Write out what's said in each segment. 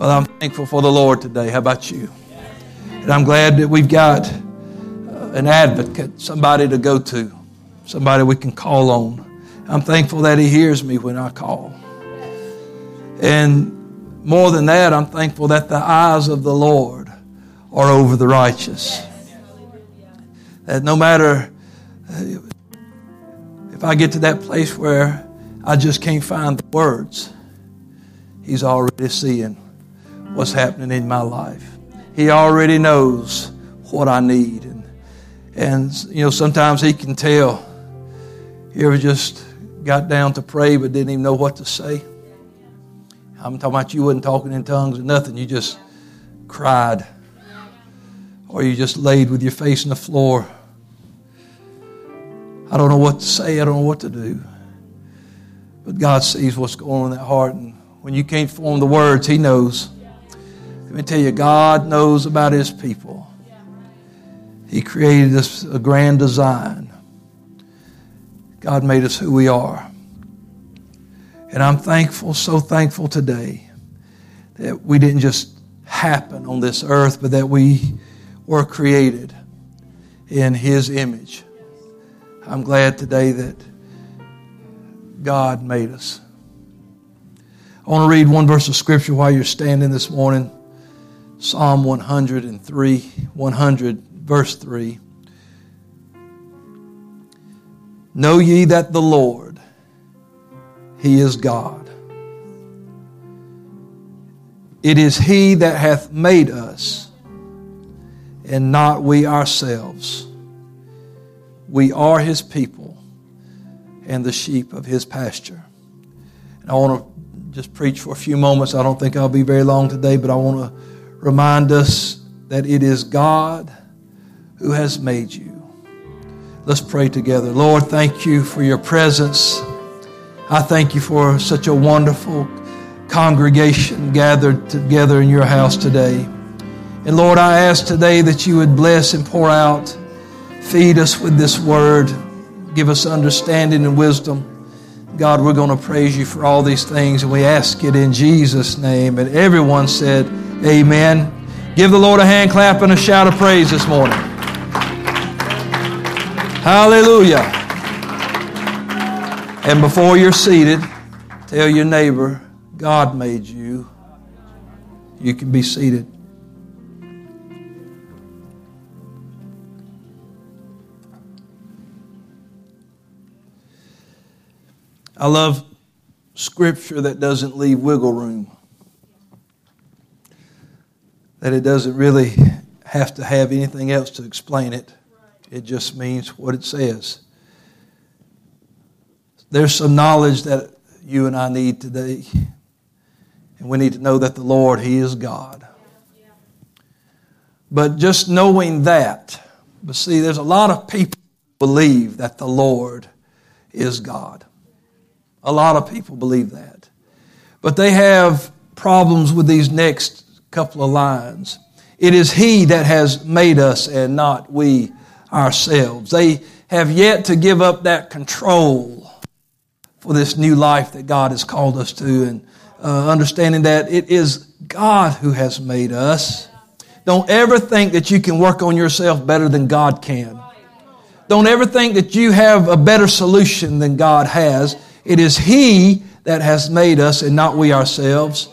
Well, I'm thankful for the Lord today. How about you? And I'm glad that we've got an advocate, somebody to go to, somebody we can call on. I'm thankful that he hears me when I call. And more than that, I'm thankful that the eyes of the Lord are over the righteous. That no matter if I get to that place where I just can't find the words, he's already seeing what's happening in my life. He already knows what I need. And you know, sometimes he can tell. You ever just got down to pray but didn't even know what to say? I'm talking about you wasn't talking in tongues or nothing. You just cried. Or you just laid with your face on the floor. I don't know what to say. I don't know what to do. But God sees what's going on in that heart. And when you can't form the words, he knows. Let me tell you, God knows about his people. He created us a grand design. God made us who we are. And I'm thankful, so thankful today that we didn't just happen on this earth, but that we were created in his image. I'm glad today that God made us. I want to read one verse of Scripture while you're standing this morning. Psalm 100, verse 3. Know ye that the Lord, he is God. It is he that hath made us, and not we ourselves. We are his people, and the sheep of his pasture. And I want to just preach for a few moments. I don't think I'll be very long today, but I want to remind us that it is God who has made you. Let's pray together. Lord, thank you for your presence. I thank you for such a wonderful congregation gathered together in your house today. And Lord, I ask today that you would bless and pour out, feed us with this word, give us understanding and wisdom. God, we're going to praise you for all these things, and we ask it in Jesus' name. And everyone said, amen. Give the Lord a hand clap and a shout of praise this morning. Hallelujah. And before you're seated, tell your neighbor, God made you. You can be seated. I love Scripture that doesn't leave wiggle room. That it doesn't really have to have anything else to explain it. It just means what it says. There's some knowledge that you and I need today. And we need to know that the Lord, he is God. But just knowing that, but see, there's a lot of people who believe that the Lord is God. A lot of people believe that. But they have problems with these next couple of lines. It is he that has made us and not we ourselves. They have yet to give up that control for this new life that God has called us to, and understanding that it is God who has made us. Don't ever think that you can work on yourself better than God can. Don't ever think that you have a better solution than God has. It is he that has made us and not we ourselves.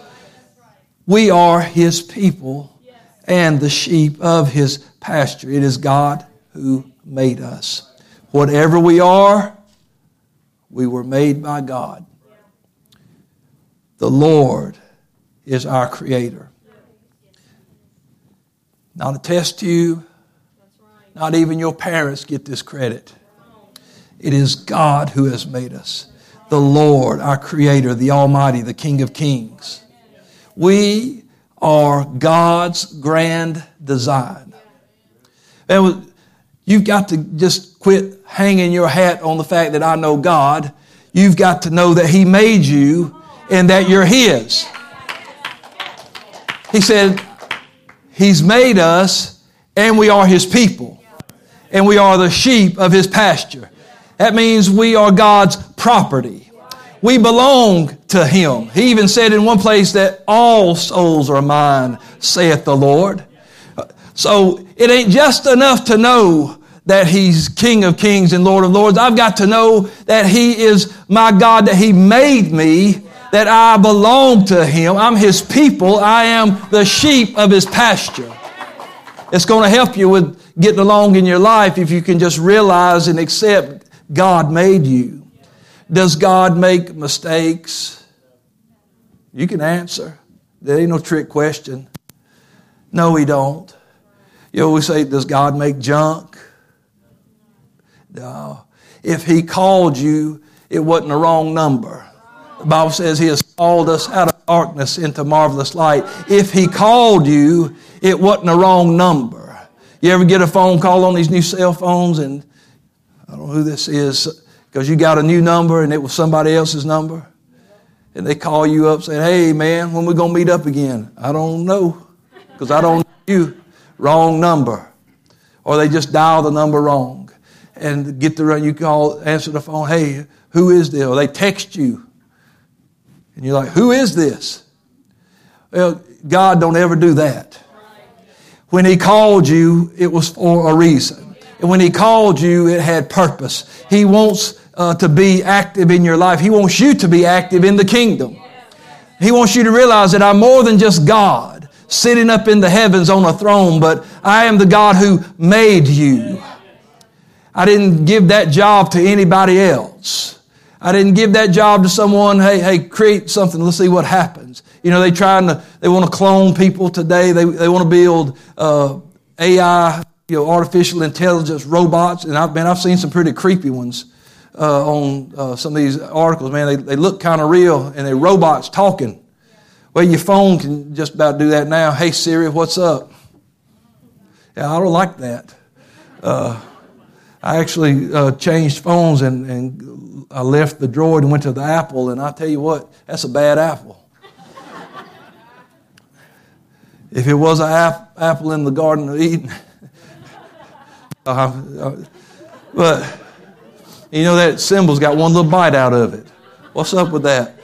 We are his people and the sheep of his pasture. It is God who made us. Whatever we are, we were made by God. The Lord is our creator. Not a test tube. Not even your parents get this credit. It is God who has made us. The Lord, our creator, the Almighty, the King of Kings. We are God's grand design. And you've got to just quit hanging your hat on the fact that I know God. You've got to know that he made you and that you're his. He said, he's made us and we are his people. And we are the sheep of his pasture. That means we are God's property. We belong to him. He even said in one place that all souls are mine, saith the Lord. So it ain't just enough to know that he's King of Kings and Lord of Lords. I've got to know that he is my God, that he made me, that I belong to him. I'm his people. I am the sheep of his pasture. It's going to help you with getting along in your life if you can just realize and accept God made you. Does God make mistakes? You can answer. There ain't no trick question. No, he don't. You always say, does God make junk? No. If he called you, it wasn't the wrong number. The Bible says he has called us out of darkness into marvelous light. If he called you, it wasn't the wrong number. You ever get a phone call on these new cell phones and I don't know who this is because you got a new number and it was somebody else's number? And they call you up saying, hey, man, when we going to meet up again? I don't know because I don't know you. Wrong number. Or they just dial the number wrong and get the run. You call, answer the phone, hey, who is this? Or they text you. And you're like, who is this? Well, God don't ever do that. When he called you, it was for a reason. And when he called you, it had purpose. He wants to be active in your life. He wants you to be active in the kingdom. He wants you to realize that I'm more than just God sitting up in the heavens on a throne, but I am the God who made you. I didn't give that job to anybody else. I didn't give that job to someone, hey, create something, let's see what happens. You know, they want to clone people today. They want to build AI, artificial intelligence robots. And I've seen some pretty creepy ones on some of these articles. Man, they look kind of real, and they're robots talking. Well, your phone can just about do that now. Hey, Siri, what's up? Yeah, I don't like that. I actually changed phones, and I left the Droid and went to the Apple, and I tell you what, that's a bad Apple. If it was an apple in the Garden of Eden. But you know that symbol's got one little bite out of it. What's up with that?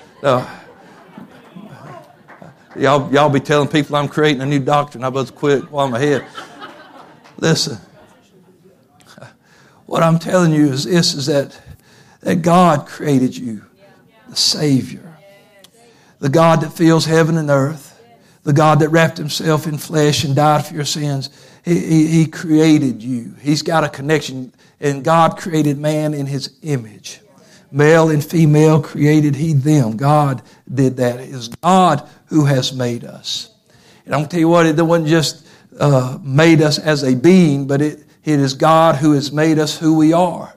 Y'all be telling people I'm creating a new doctrine. I must quit while I'm ahead. Listen. What I'm telling you is this, is that God created you, the Savior, the God that fills heaven and earth, the God that wrapped himself in flesh and died for your sins. He created you. He's got a connection. And God created man in his image. Male and female created he them. God did that. It is God who has made us. And I'm going to tell you what, it wasn't just made us as a being, but it is God who has made us who we are.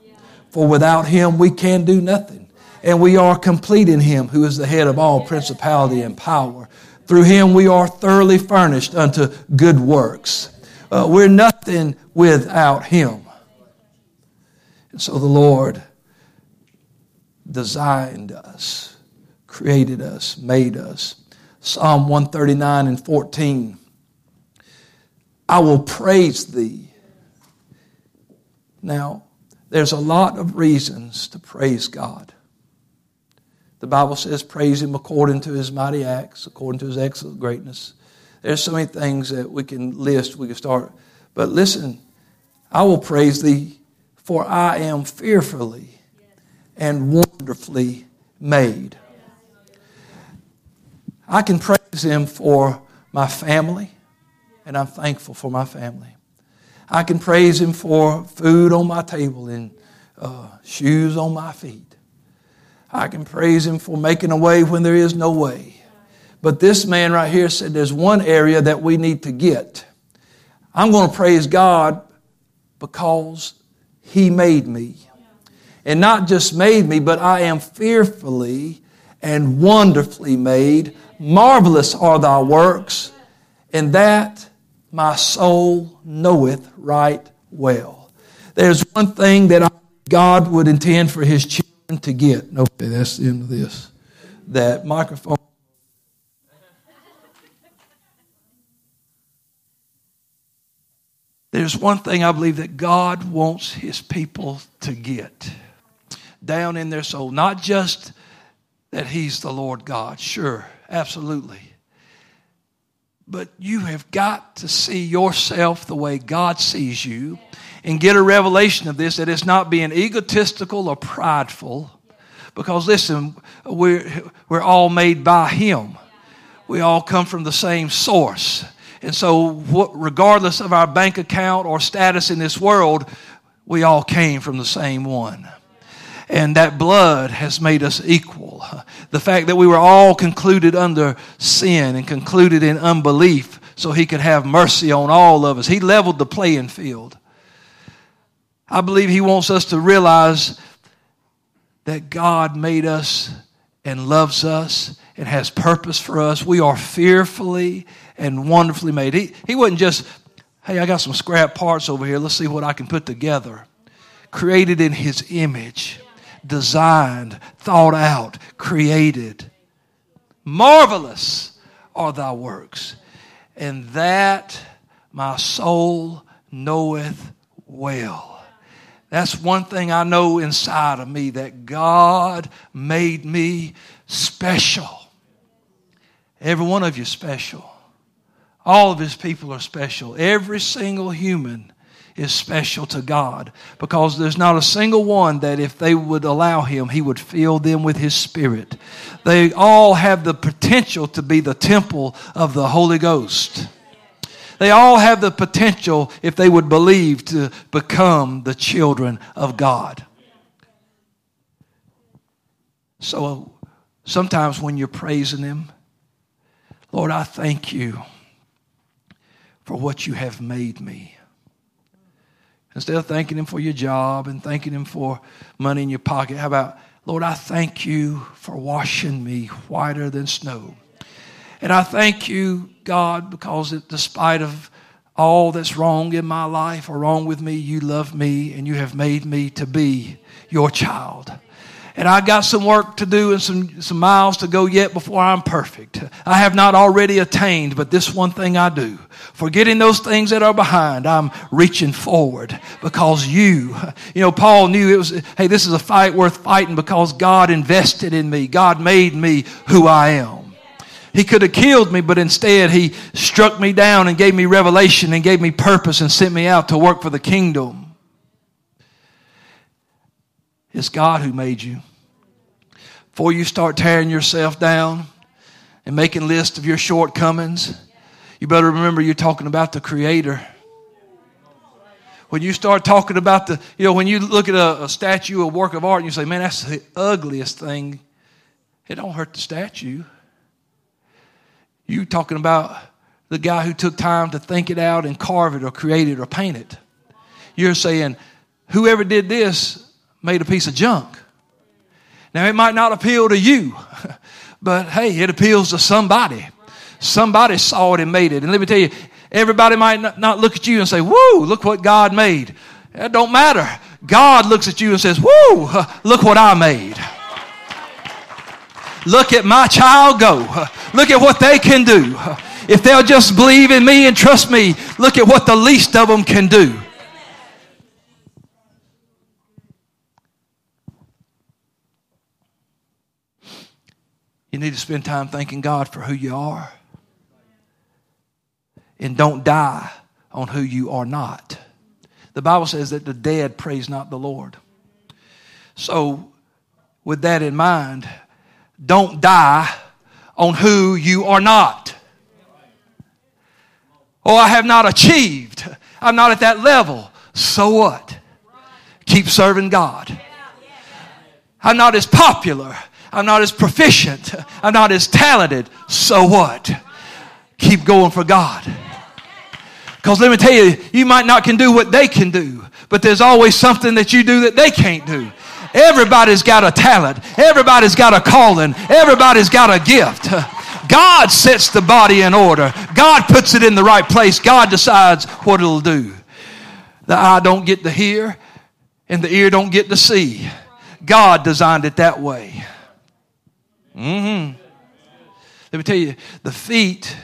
For without him, we can do nothing. And we are complete in him who is the head of all principality and power. Through him we are thoroughly furnished unto good works. We're nothing without him. And so the Lord designed us, created us, made us. Psalm 139:14. I will praise thee. Now, there's a lot of reasons to praise God. The Bible says, praise him according to his mighty acts, according to his excellent greatness. There's so many things that we can list, we can start. But listen, I will praise thee, for I am fearfully and wonderfully made. I can praise him for my family, and I'm thankful for my family. I can praise him for food on my table and shoes on my feet. I can praise him for making a way when there is no way. But this man right here said there's one area that we need to get. I'm going to praise God because he made me. And not just made me, but I am fearfully and wonderfully made. Marvelous are thy works, and that my soul knoweth right well. There's one thing that God would intend for his children to get. Okay, that's the end of this. That microphone. There's one thing I believe that God wants his people to get down in their soul. Not just that he's the Lord God. Sure, absolutely. But you have got to see yourself the way God sees you and get a revelation of this, that it's not being egotistical or prideful. Because listen, we're all made by him. We all come from the same source. And so regardless of our bank account or status in this world, we all came from the same one. And that blood has made us equal. The fact that we were all concluded under sin and concluded in unbelief so he could have mercy on all of us. He leveled the playing field. I believe he wants us to realize that God made us and loves us and has purpose for us. We are fearfully and wonderfully made. He wasn't just, hey, I got some scrap parts over here. Let's see what I can put together. Created in his image. Designed, thought out, created. Marvelous are thy works. And that my soul knoweth well. That's one thing I know inside of me, that God made me special. Every one of you is special. All of his people are special. Every single human is special to God, because there's not a single one that if they would allow him, he would fill them with his spirit. They all have the potential to be the temple of the Holy Ghost. They all have the potential, if they would believe, to become the children of God. So sometimes when you're praising him, Lord, I thank you for what you have made me. Instead of thanking him for your job and thanking him for money in your pocket, how about, Lord, I thank you for washing me whiter than snow. And I thank you, God, because despite of all that's wrong in my life or wrong with me, you love me and you have made me to be your child. And I got some work to do and some miles to go yet before I'm perfect. I have not already attained, but this one thing I do. Forgetting those things that are behind, I'm reaching forward because you know, Paul knew it was, hey, this is a fight worth fighting because God invested in me. God made me who I am. He could have killed me, but instead he struck me down and gave me revelation and gave me purpose and sent me out to work for the kingdom. It's God who made you. Before you start tearing yourself down and making lists of your shortcomings, you better remember you're talking about the Creator. When you start talking about when you look at a statue, a work of art, and you say, man, that's the ugliest thing. It don't hurt the statue. You talking about the guy who took time to think it out and carve it or create it or paint it. You're saying, whoever did this, made a piece of junk. Now, it might not appeal to you, but hey, it appeals to somebody. Somebody saw it and made it. And let me tell you, everybody might not look at you and say, woo, look what God made. That don't matter. God looks at you and says, woo, look what I made. Look at my child go. Look at what they can do. If they'll just believe in me and trust me, look at what the least of them can do. You need to spend time thanking God for who you are. And don't die on who you are not. The Bible says that the dead praise not the Lord. So with that in mind, don't die on who you are not. Oh, I have not achieved. I'm not at that level. So what? Keep serving God. I'm not as popular. I'm not as proficient. I'm not as talented. So what? Keep going for God. Because let me tell you, you might not can do what they can do, but there's always something that you do that they can't do. Everybody's got a talent. Everybody's got a calling. Everybody's got a gift. God sets the body in order. God puts it in the right place. God decides what it'll do. The eye don't get to hear, and the ear don't get to see. God designed it that way. Mm-hmm. Let me tell you, the feet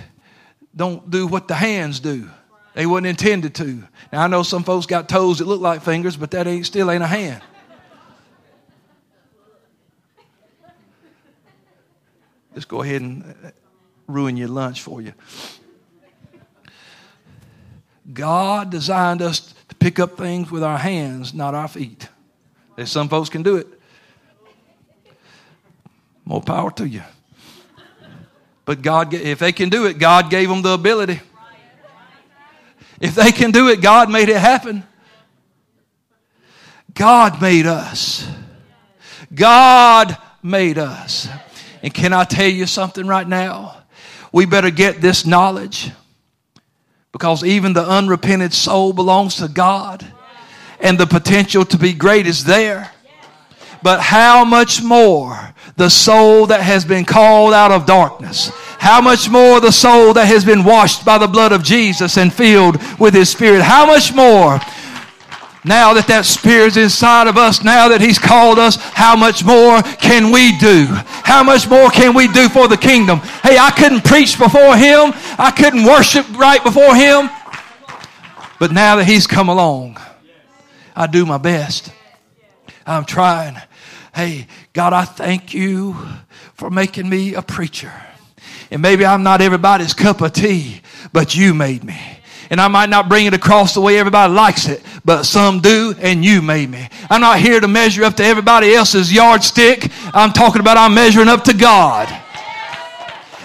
don't do what the hands do. They weren't intended to. Now, I know some folks got toes that look like fingers, but that still ain't a hand. Just go ahead and ruin your lunch for you. God designed us to pick up things with our hands, not our feet. There's some folks can do it. More power to you. But God, if they can do it, God gave them the ability. If they can do it, God made it happen. God made us. God made us. And can I tell you something right now? We better get this knowledge, because even the unrepented soul belongs to God, and the potential to be great is there. But how much more the soul that has been called out of darkness? How much more the soul that has been washed by the blood of Jesus and filled with His Spirit? How much more? Now that that Spirit's inside of us, now that He's called us, how much more can we do? How much more can we do for the kingdom? Hey, I couldn't preach before Him. I couldn't worship right before Him. But now that He's come along, I do my best. I'm trying. Hey, God, I thank you for making me a preacher. And maybe I'm not everybody's cup of tea, but you made me. And I might not bring it across the way everybody likes it, but some do, and you made me. I'm not here to measure up to everybody else's yardstick. I'm talking about I'm measuring up to God.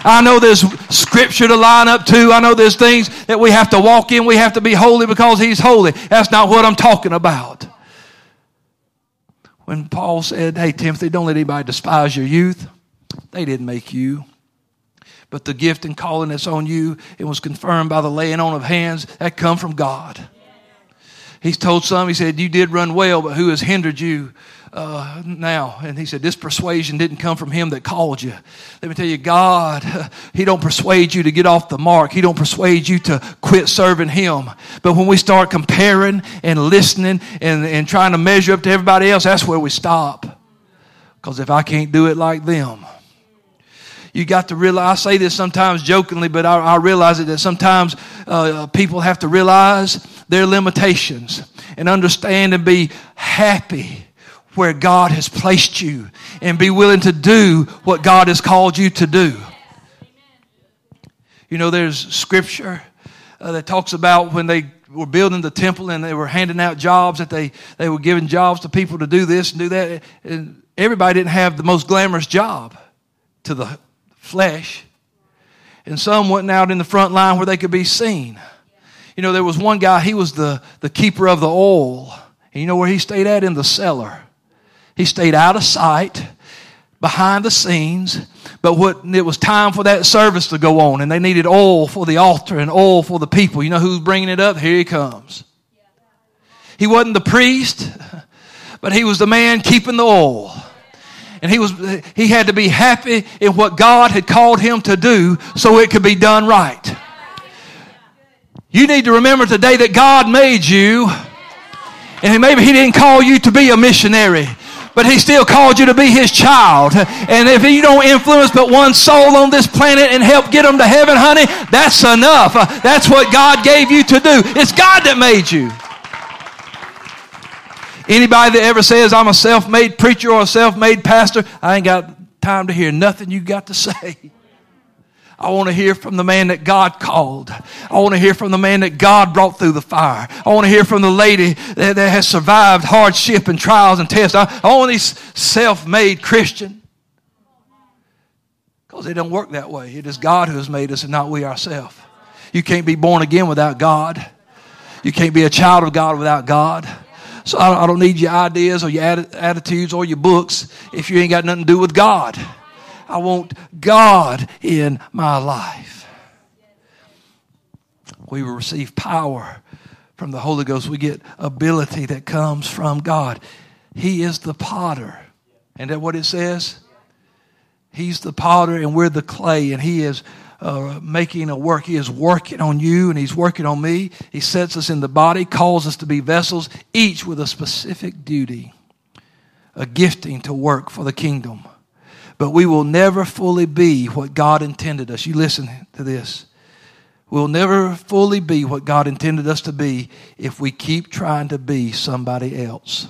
I know there's scripture to line up to. I know there's things that we have to walk in. We have to be holy because He's holy. That's not what I'm talking about. When Paul said, hey, Timothy, don't let anybody despise your youth. They didn't make you. But the gift and calling that's on you, it was confirmed by the laying on of hands that come from God. He's told some, he said, you did run well, but who has hindered you now? And he said, this persuasion didn't come from Him that called you. Let me tell you, God, He don't persuade you to get off the mark. He don't persuade you to quit serving Him. But when we start comparing and listening and trying to measure up to everybody else, that's where we stop. Because if I can't do it like them, you got to realize, I say this sometimes jokingly, but I realize it, that sometimes people have to realize their limitations and understand and be happy where God has placed you and be willing to do what God has called you to do. You know, there's scripture that talks about when they were building the temple and they were handing out jobs, that they were giving jobs to people to do this and do that. And everybody didn't have the most glamorous job to the flesh, and some went out in the front line where they could be seen. You know, there was one guy, he was the keeper of the oil, and you know where he stayed at? In the cellar. He stayed out of sight, behind the scenes, but it was time for that service to go on, and they needed oil for the altar and oil for the people. You know who's bringing it up? Here he comes. He wasn't the priest, but he was the man keeping the oil. And he had to be happy in what God had called him to do so it could be done right. You need to remember today that God made you. And maybe He didn't call you to be a missionary, but He still called you to be His child. And if you don't influence but one soul on this planet and help get them to heaven, honey, that's enough. That's what God gave you to do. It's God that made you. Anybody that ever says, I'm a self-made preacher or a self-made pastor, I ain't got time to hear nothing you got to say. I want to hear from the man that God called. I want to hear from the man that God brought through the fire. I want to hear from the lady that has survived hardship and trials and tests. I want these self-made Christian. Because it don't work that way. It is God who has made us and not we ourselves. You can't be born again without God. You can't be a child of God without God. So I don't need your ideas or your attitudes or your books if you ain't got nothing to do with God. I want God in my life. We will receive power from the Holy Ghost. We get ability that comes from God. He is the potter. And that what it says? He's the potter and we're the clay, and He is making a work. He is working on you and He's working on me. He sets us in the body, calls us to be vessels, each with a specific duty, a gifting to work for the kingdom. But we will never fully be what God intended us. You listen to this. We'll never fully be what God intended us to be if we keep trying to be somebody else.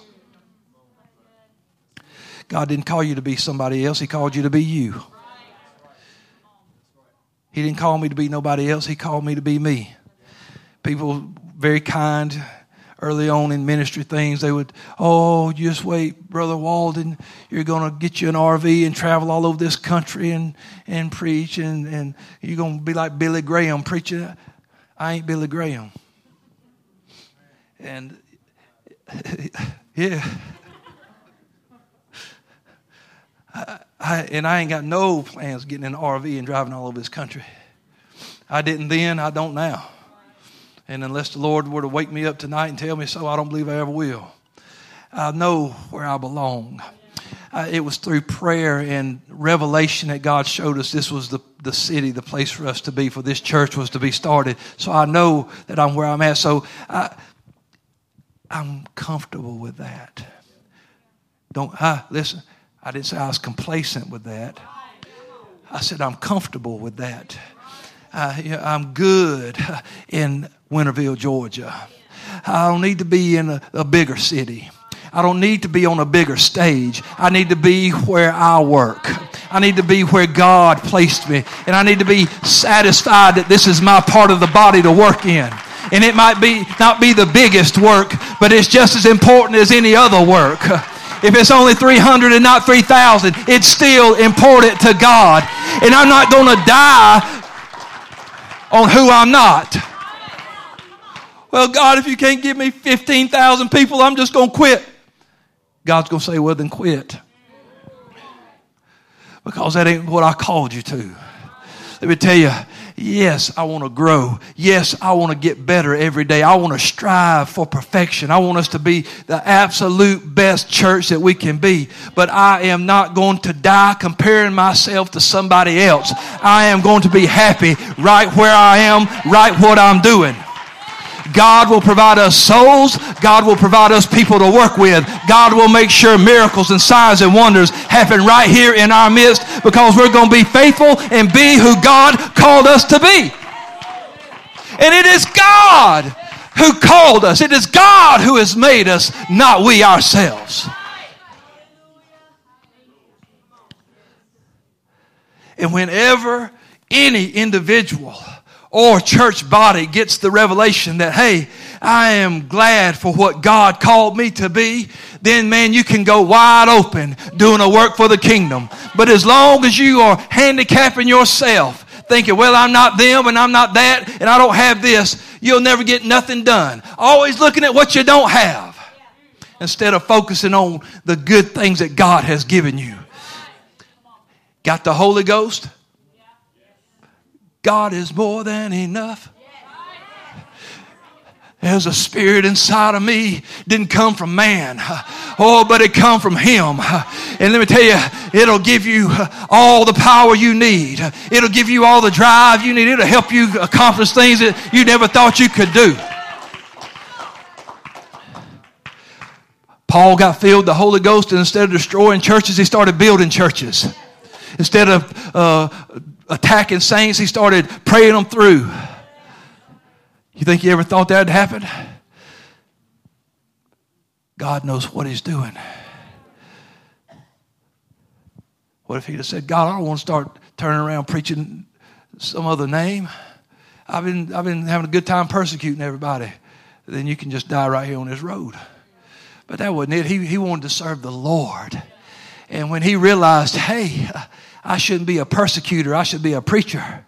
God didn't call you to be somebody else. He called you to be you. He didn't call me to be nobody else. He called me to be me. People very kind early on in ministry things. They would, oh, just wait, Brother Walden, you're going to get you an RV and travel all over this country and preach. And you're going to be like Billy Graham preaching. I ain't Billy Graham. And yeah. I ain't got no plans getting in an RV and driving all over this country. I didn't then, I don't now. And unless the Lord were to wake me up tonight and tell me so, I don't believe I ever will. I know where I belong. It was through prayer and revelation that God showed us this was the city, the place for us to be, for this church was to be started. So I know that I'm where I'm at. So I'm comfortable with that. Listen, I didn't say I was complacent with that. I said I'm comfortable with that. I'm good in Winterville, Georgia. I don't need to be in a bigger city. I don't need to be on a bigger stage. I need to be where I work. I need to be where God placed me. And I need to be satisfied that this is my part of the body to work in. And it might be not be the biggest work, but it's just as important as any other work. If it's only 300 and not 3,000, it's still important to God. And I'm not going to die on who I'm not. Well, God, if you can't give me 15,000 people, I'm just going to quit. God's going to say, well, then quit. Because that ain't what I called you to. Let me tell you, yes, I want to grow. Yes, I want to get better every day. I want to strive for perfection. I want us to be the absolute best church that we can be. But I am not going to die comparing myself to somebody else. I am going to be happy right where I am, right what I'm doing. God will provide us souls. God will provide us people to work with. God will make sure miracles and signs and wonders happen right here in our midst, because we're going to be faithful and be who God called us to be. And it is God who called us. It is God who has made us, not we ourselves. And whenever any individual or church body gets the revelation that, hey, I am glad for what God called me to be, then, man, you can go wide open doing a work for the kingdom. But as long as you are handicapping yourself, thinking, well, I'm not them and I'm not that and I don't have this, you'll never get nothing done. Always looking at what you don't have instead of focusing on the good things that God has given you. Got the Holy Ghost? God is more than enough. There's a spirit inside of me. Didn't come from man. Oh, but it come from Him. And let me tell you, it'll give you all the power you need. It'll give you all the drive you need. It'll help you accomplish things that you never thought you could do. Paul got filled with the Holy Ghost, and instead of destroying churches, he started building churches. Instead of attacking saints, he started praying them through. You think you ever thought that would happen? God knows what He's doing. What if He'd have said, God, I don't want to start turning around preaching some other name. I've been having a good time persecuting everybody. Then you can just die right here on this road. But that wasn't it. He wanted to serve the Lord. And when he realized, hey, I shouldn't be a persecutor, I should be a preacher.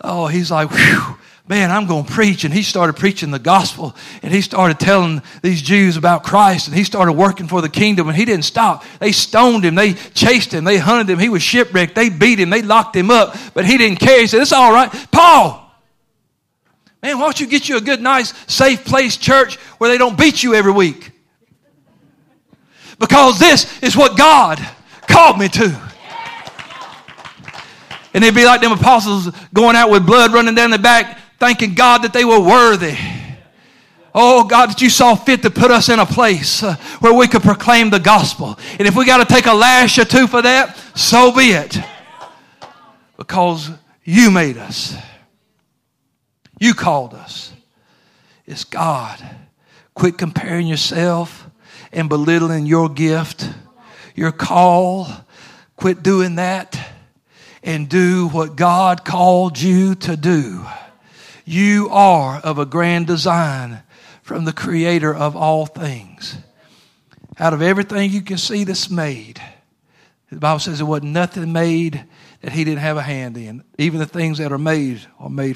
Oh, he's like, whew, man, I'm going to preach. And he started preaching the gospel. And he started telling these Jews about Christ. And he started working for the kingdom. And he didn't stop. They stoned him. They chased him. They hunted him. He was shipwrecked. They beat him. They locked him up. But he didn't care. He said, it's all right. Paul, man, why don't you get you a good, nice, safe place, church, where they don't beat you every week? Because this is what God called me to. And it'd be like them apostles going out with blood running down their back, thanking God that they were worthy. Oh, God, that you saw fit to put us in a place where we could proclaim the gospel. And if we got to take a lash or two for that, so be it. Because you made us. You called us. It's God. Quit comparing yourself and belittling your gift, your call. Quit doing that. and do what God called you to do. You are of a grand design from the Creator of all things. Out of everything you can see that's made, the Bible says there wasn't nothing made that he didn't have a hand in. Even the things that are made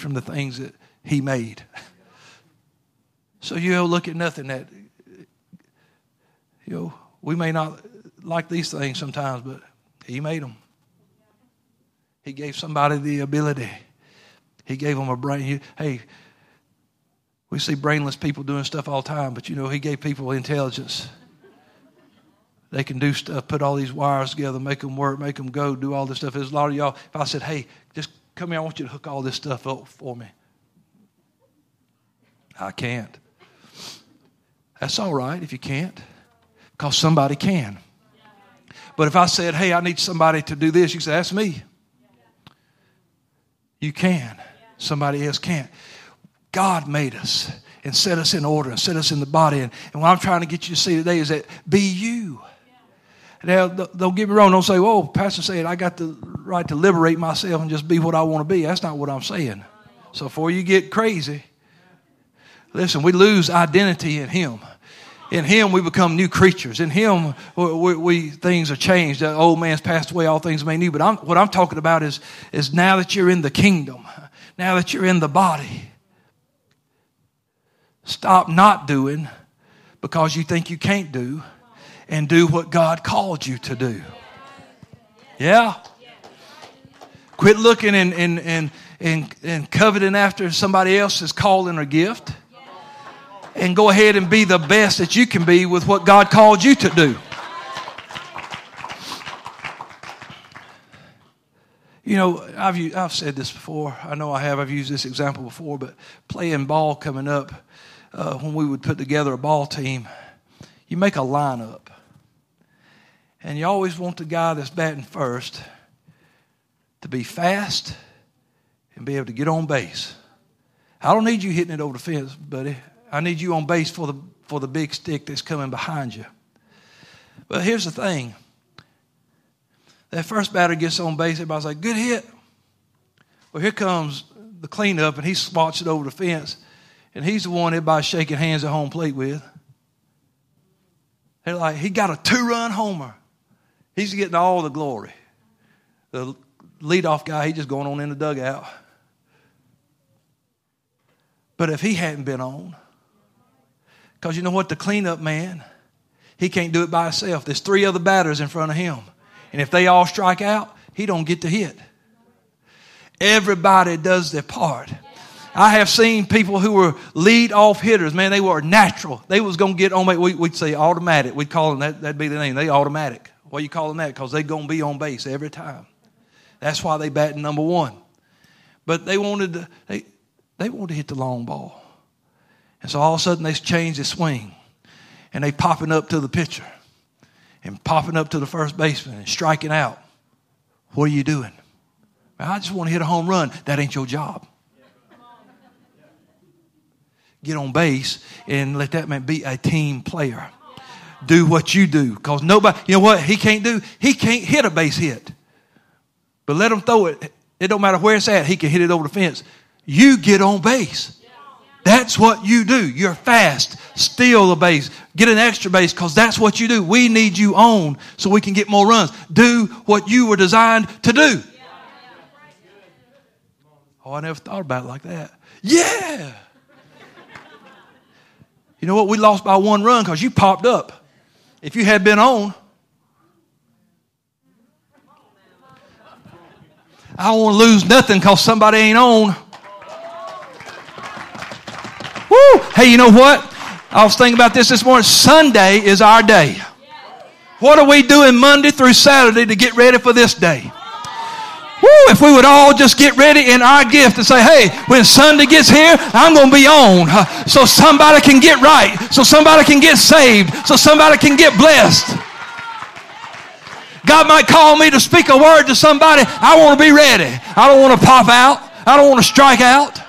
from the things that he made. So you don't look at nothing that, you know, we may not like these things sometimes, but he made them. He gave somebody the ability. He gave them a brain. Hey, we see brainless people doing stuff all the time, but you know, he gave people intelligence. They can do stuff, put all these wires together, make them work, make them go, do all this stuff. There's a lot of y'all, if I said, hey, just come here, I want you to hook all this stuff up for me. I can't. That's all right if you can't, because somebody can. But if I said, hey, I need somebody to do this, you say, that's me. You can. Somebody else can't. God made us and set us in order and set us in the body. And what I'm trying to get you to see today is that be you. Now, don't get me wrong. Don't say, oh, pastor said I got the right to liberate myself and just be what I want to be. That's not what I'm saying. So before you get crazy, listen, we lose identity in him. In him, we become new creatures. In him, things are changed. The old man's passed away, all things made new. But what I'm talking about is now that you're in the kingdom, now that you're in the body, stop not doing because you think you can't do, and do what God called you to do. Yeah. Quit looking and coveting after somebody else's calling or gift, and go ahead and be the best that you can be with what God called you to do. You know, I've said this before. I know I have. I've used this example before, but playing ball coming up, when we would put together a ball team, you make a lineup. And you always want the guy that's batting first to be fast and be able to get on base. I don't need you hitting it over the fence, buddy. I need you on base for the big stick that's coming behind you. But here's the thing. That first batter gets on base. Everybody's like, good hit. Well, here comes the cleanup, and he spots it over the fence. And he's the one everybody's shaking hands at home plate with. They're like, he got a 2-run homer. He's getting all the glory. The leadoff guy, he's just going on in the dugout. But if he hadn't been on, because you know what? The cleanup man, he can't do it by himself. There's 3 other batters in front of him. And if they all strike out, he don't get the hit. Everybody does their part. I have seen people who were lead-off hitters. Man, they were natural. They was going to get on base. We'd say automatic. We'd call them that. That'd be the name. They automatic. Why you call them that? Because they're going to be on base every time. That's why they batting number 1. But they wanted to, they wanted to hit the long ball. And so all of a sudden they change the swing. And they popping up to the pitcher. And popping up to the first baseman and striking out. What are you doing? I just want to hit a home run. That ain't your job. Get on base and let that man be a team player. Do what you do. Because nobody, you know what he can't do? He can't hit a base hit. But let him throw it. It don't matter where it's at. He can hit it over the fence. You get on base. That's what you do. You're fast. Steal the base. Get an extra base because that's what you do. We need you on so we can get more runs. Do what you were designed to do. Oh, I never thought about it like that. Yeah. You know what? We lost by 1 run because you popped up. If you had been on, I don't want to lose nothing because somebody ain't on. Woo! Hey, you know what? I was thinking about this morning. Sunday is our day. What are we doing Monday through Saturday to get ready for this day? Woo! If we would all just get ready in our gift and say, hey, when Sunday gets here, I'm going to be on. So somebody can get right. So somebody can get saved. So somebody can get blessed. God might call me to speak a word to somebody. I want to be ready. I don't want to pop out. I don't want to strike out.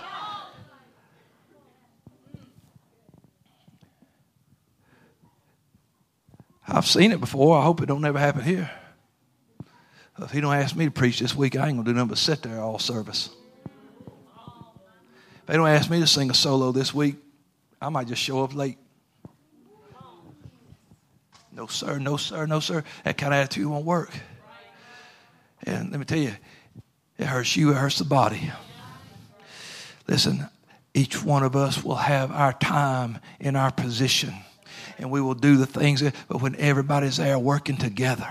I've seen it before. I hope it don't ever happen here. If he don't ask me to preach this week, I ain't going to do nothing but sit there all service. If they don't ask me to sing a solo this week, I might just show up late. No, sir, no, sir, no, sir. That kind of attitude won't work. And let me tell you, it hurts you, it hurts the body. Listen, each one of us will have our time in our position, and we will do the things, but when everybody's there working together,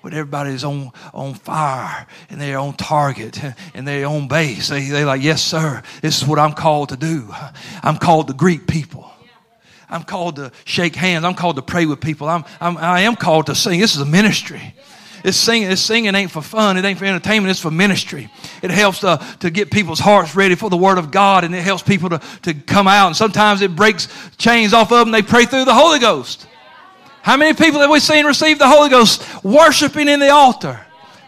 when everybody's on fire and they're on target and they're on base, they're like, yes, sir, this is what I'm called to do. I'm called to greet people. I'm called to shake hands. I'm called to pray with people. I am called to sing. This is a ministry. This singing ain't for fun. It ain't for entertainment. It's for ministry. It helps to get people's hearts ready for the Word of God, and it helps people to come out. And sometimes it breaks chains off of them. They pray through the Holy Ghost. How many people have we seen receive the Holy Ghost worshiping in the altar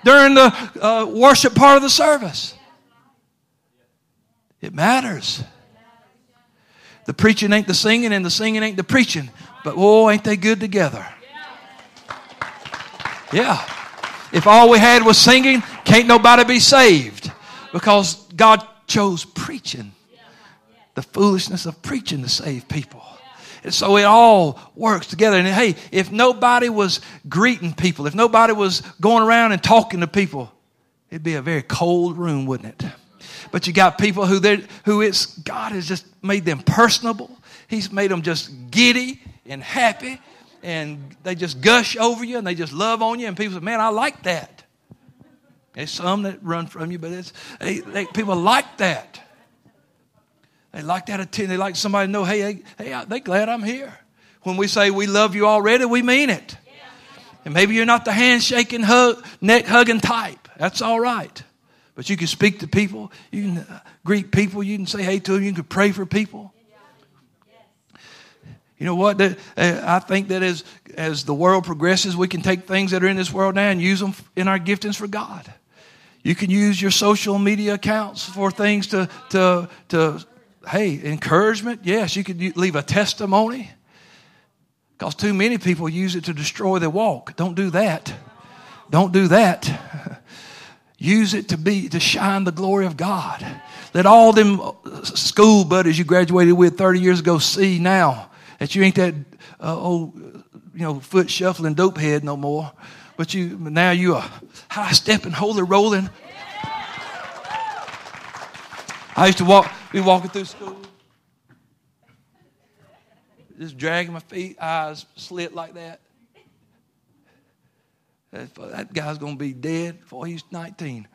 during the worship part of the service? It matters. The preaching ain't the singing, and the singing ain't the preaching. But, oh, ain't they good together? Yeah. If all we had was singing, can't nobody be saved, because God chose preaching, the foolishness of preaching, to save people. And so it all works together. And hey, if nobody was greeting people, if nobody was going around and talking to people, it'd be a very cold room, wouldn't it? But you got people who God has just made them personable. He's made them just giddy and happy, and they just gush over you and they just love on you. And people say, man, I like that. There's some that run from you, but people like that. They like that attention. They like somebody to know, hey, they're glad I'm here. When we say we love you already, we mean it. Yeah. And maybe you're not the handshaking, neck-hugging type. That's all right. But you can speak to people. You can greet people. You can say hey to them. You can pray for people. You know what? I think that as the world progresses, we can take things that are in this world now and use them in our giftings for God. You can use your social media accounts for things to hey, encouragement, yes, you could leave a testimony, because too many people use it to destroy their walk. Don't do that. Don't do that. Use it to shine the glory of God. Let all them school buddies you graduated with 30 years ago see now that you ain't that foot shuffling dope head no more, but now you are high stepping, holy rolling. I used to be walking through school, just dragging my feet, eyes slit like that. That guy's going to be dead before he's 19.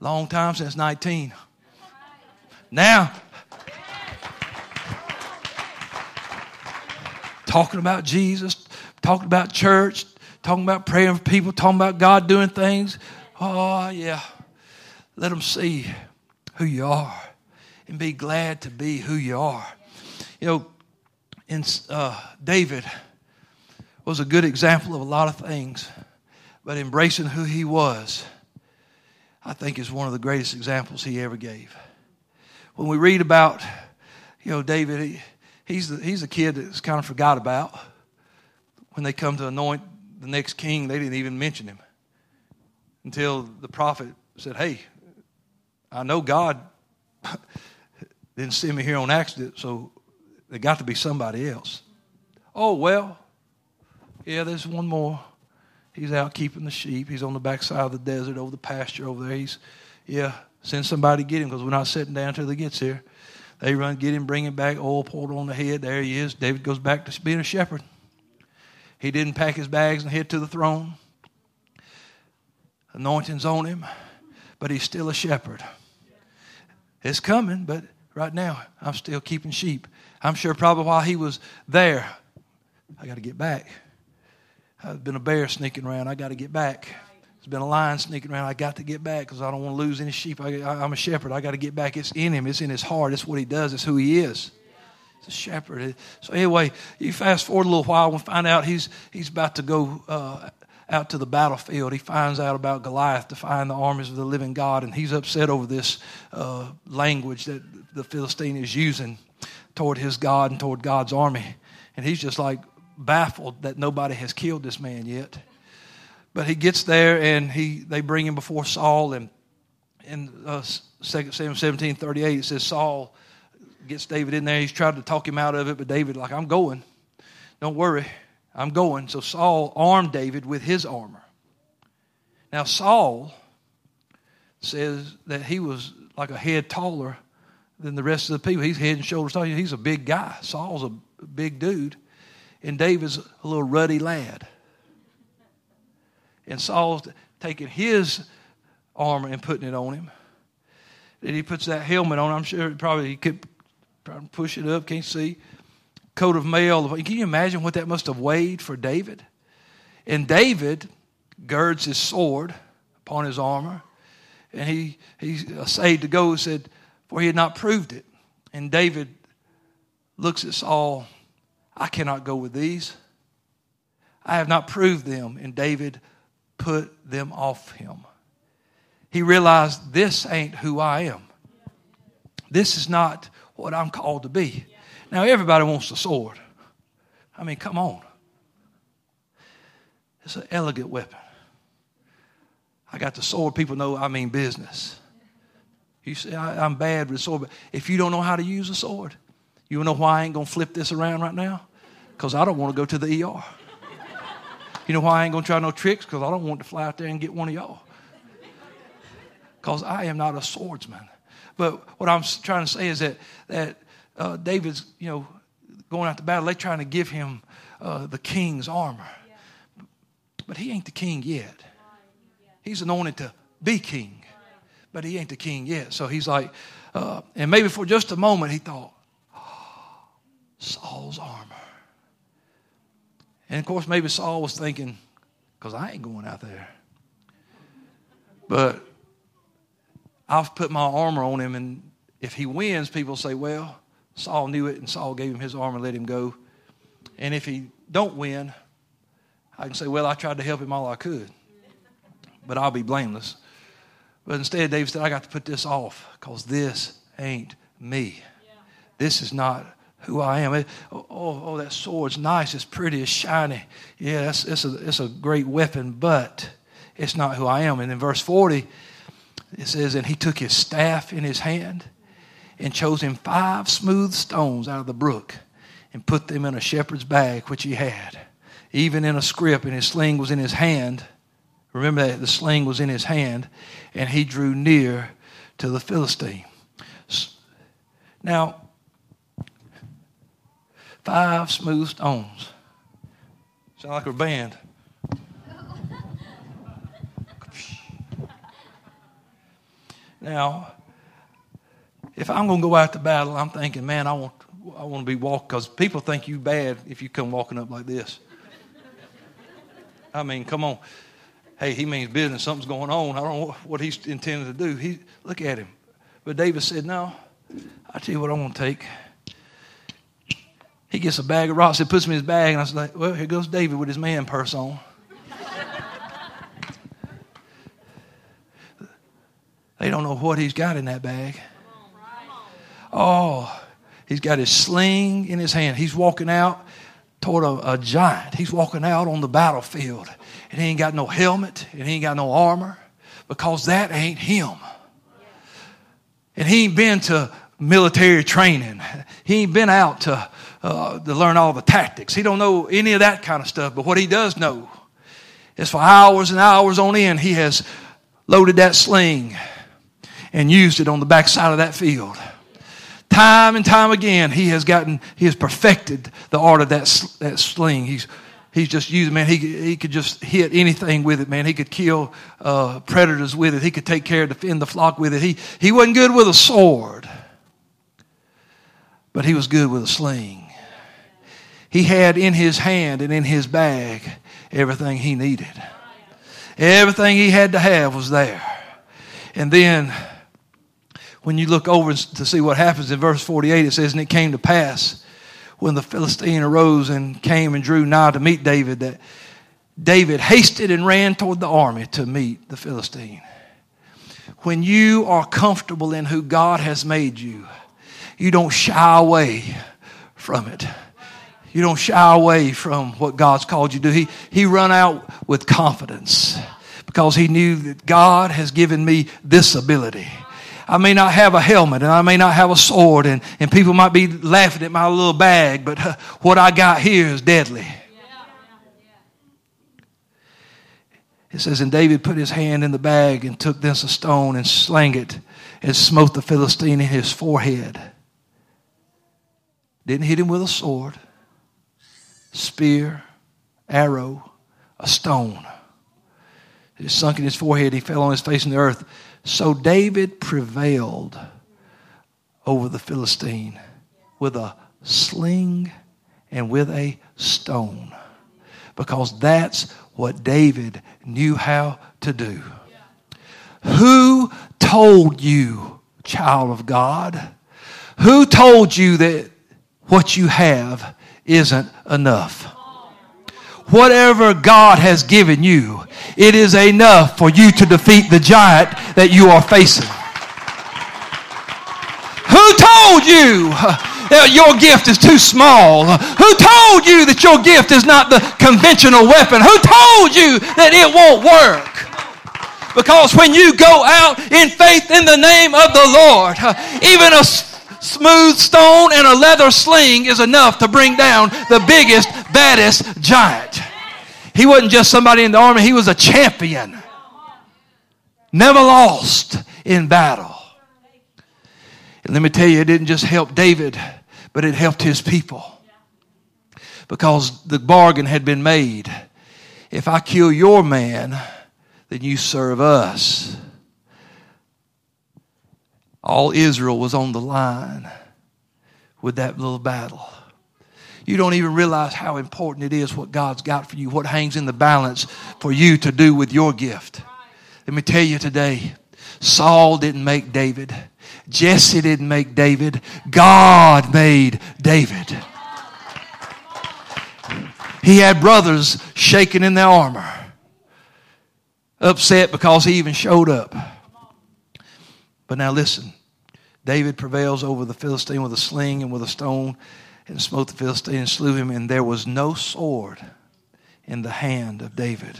Long time since 19. Now, talking about Jesus, talking about church, talking about praying for people, talking about God doing things. Oh, yeah. Let them see who you are, and be glad to be who you are. You know, David was a good example of a lot of things, but embracing who he was, I think, is one of the greatest examples he ever gave. When we read about, David, he's a kid that's kind of forgot about. When they come to anoint the next king, they didn't even mention him until the prophet said, hey, I know God didn't send me here on accident, so there got to be somebody else. Oh, well, yeah, there's one more. He's out keeping the sheep. He's on the backside of the desert, over the pasture over there. Send somebody to get him, because we're not sitting down until he gets here. They run, get him, bring him back, oil poured on the head. There he is. David goes back to being a shepherd. He didn't pack his bags and head to the throne. Anointing's on him, but he's still a shepherd. It's coming, but right now, I'm still keeping sheep. I'm sure probably while he was there, I got to get back. There's been a bear sneaking around. I got to get back. There's been a lion sneaking around. I got to get back, because I don't want to lose any sheep. I'm a shepherd. I got to get back. It's in him. It's in his heart. It's what he does. It's who he is. It's a shepherd. So anyway, you fast forward a little while and find out he's about to go out to the battlefield. He finds out about Goliath, to find the armies of the living God, and he's upset over this language that the Philistine is using toward his God and toward God's army. And he's just like baffled that nobody has killed this man yet. But he gets there and they bring him before Saul. And in 2 Samuel 17:38, it says Saul gets David in there. He's tried to talk him out of it, but David, like, I'm going. Don't worry, I'm going. So Saul armed David with his armor. Now Saul says that he was like a head taller than the rest of the people. He's head and shoulders taller. He's a big guy. Saul's a big dude. And David's a little ruddy lad. And Saul's taking his armor and putting it on him. And he puts that helmet on. I'm sure he could push it up. Can't see. Coat of mail. Can you imagine what that must have weighed for David? And David girds his sword upon his armor. And he essayed to go, said, for he had not proved it. And David looks at Saul, I cannot go with these. I have not proved them. And David put them off him. He realized this ain't who I am. This is not what I'm called to be. Now, everybody wants a sword. I mean, come on. It's an elegant weapon. I got the sword. People know I mean business. You say, I'm bad with a sword. But if you don't know how to use a sword, you know why I ain't going to flip this around right now? Because I don't want to go to the ER. You know why I ain't going to try no tricks? Because I don't want to fly out there and get one of y'all. Because I am not a swordsman. But what I'm trying to say is that David's, going out to battle. They're trying to give him the king's armor. But he ain't the king yet. He's anointed to be king. But he ain't the king yet. So he's like, and maybe for just a moment he thought, oh, Saul's armor. And of course, maybe Saul was thinking, because I ain't going out there. But I've put my armor on him, and if he wins, people say, well, Saul knew it, and Saul gave him his armor and let him go. And if he don't win, I can say, well, I tried to help him all I could, but I'll be blameless. But instead, David said, I got to put this off because this ain't me. Yeah. This is not who I am. That sword's nice. It's pretty. It's shiny. Yeah, it's a great weapon, but it's not who I am. And in verse 40, it says, and he took his staff in his hand and chose him 5 smooth stones out of the brook and put them in a shepherd's bag, which he had, even in a scrip, and his sling was in his hand. Remember that the sling was in his hand, and he drew near to the Philistine. Now, 5 smooth stones. Sound like a band. Now, if I'm going to go out to battle, I'm thinking, man, I want to be walked, because people think you bad if you come walking up like this. I mean, come on. Hey, he means business. Something's going on. I don't know what he's intending to do. Look at him. But David said, no, I'll tell you what I'm going to take. He gets a bag of rocks. He puts them in his bag. And I was like, well, here goes David with his man purse on. They don't know what he's got in that bag. Oh, he's got his sling in his hand. He's walking out toward a giant. He's walking out on the battlefield. And he ain't got no helmet, and he ain't got no armor, because that ain't him. And he ain't been to military training. He ain't been out to learn all the tactics. He don't know any of that kind of stuff. But what he does know is for hours and hours on end, he has loaded that sling and used it on the backside of that field. Time and time again, he has perfected the art of that sling. He's just using, man, he could just hit anything with it, man. He could kill predators with it. He could take care of defend the flock with it. He wasn't good with a sword, but he was good with a sling. He had in his hand and in his bag everything he needed. Everything he had to have was there. And then when you look over to see what happens in verse 48, it says, and it came to pass, when the Philistine arose and came and drew nigh to meet David, that David hasted and ran toward the army to meet the Philistine. When you are comfortable in who God has made you, you don't shy away from it. You don't shy away from what God's called you to do. He run out with confidence because he knew that God has given me this ability. I may not have a helmet and I may not have a sword, and people might be laughing at my little bag, but what I got here is deadly. It says, and David put his hand in the bag and took thence a stone and slang it and smote the Philistine in his forehead. Didn't hit him with a sword, spear, arrow, a stone. It sunk in his forehead. He fell on his face in the earth. So David prevailed over the Philistine with a sling and with a stone, because that's what David knew how to do. Who told you, child of God? Who told you that what you have isn't enough? Whatever God has given you, it is enough for you to defeat the giant that you are facing. Who told you that your gift is too small? Who told you that your gift is not the conventional weapon? Who told you that it won't work? Because when you go out in faith in the name of the Lord, even a smooth stone and a leather sling is enough to bring down the biggest, baddest giant. He wasn't just somebody in the army. He was a champion. Never lost in battle. And let me tell you, it didn't just help David, but it helped his people. Because the bargain had been made. If I kill your man, then you serve us. All Israel was on the line with that little battle. You don't even realize how important it is what God's got for you, what hangs in the balance for you to do with your gift. Let me tell you today, Saul didn't make David. Jesse didn't make David. God made David. He had brothers shaking in their armor, upset because he even showed up. But now listen, David prevails over the Philistine with a sling and with a stone, and smote the Philistine and slew him, and there was no sword in the hand of David.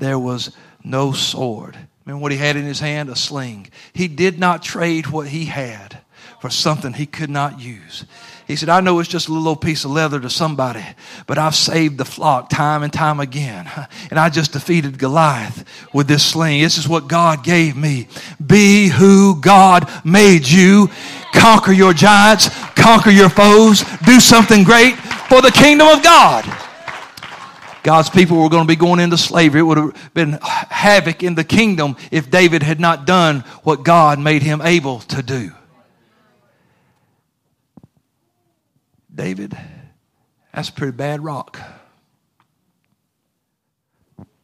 There was no sword. Remember what he had in his hand? A sling. He did not trade what he had for something he could not use. He said, I know it's just a little old piece of leather to somebody, but I've saved the flock time and time again. And I just defeated Goliath with this sling. This is what God gave me. Be who God made you. Conquer your giants. Conquer your foes. Do something great for the kingdom of God. God's people were going to be going into slavery. It would have been havoc in the kingdom if David had not done what God made him able to do. David, that's a pretty bad rock.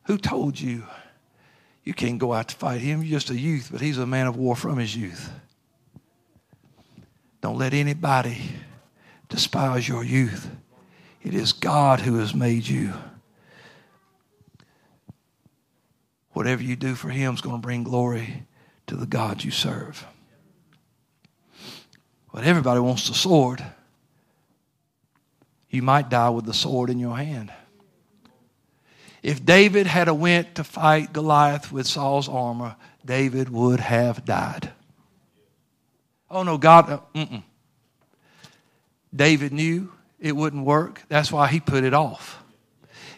Who told you you can't go out to fight him? You're just a youth, but he's a man of war from his youth. Don't let anybody despise your youth. It is God who has made you. Whatever you do for him is going to bring glory to the God you serve. But everybody wants the sword. You might die with the sword in your hand. If David had went to fight Goliath with Saul's armor, David would have died. Oh no, God, David knew it wouldn't work. That's why he put it off.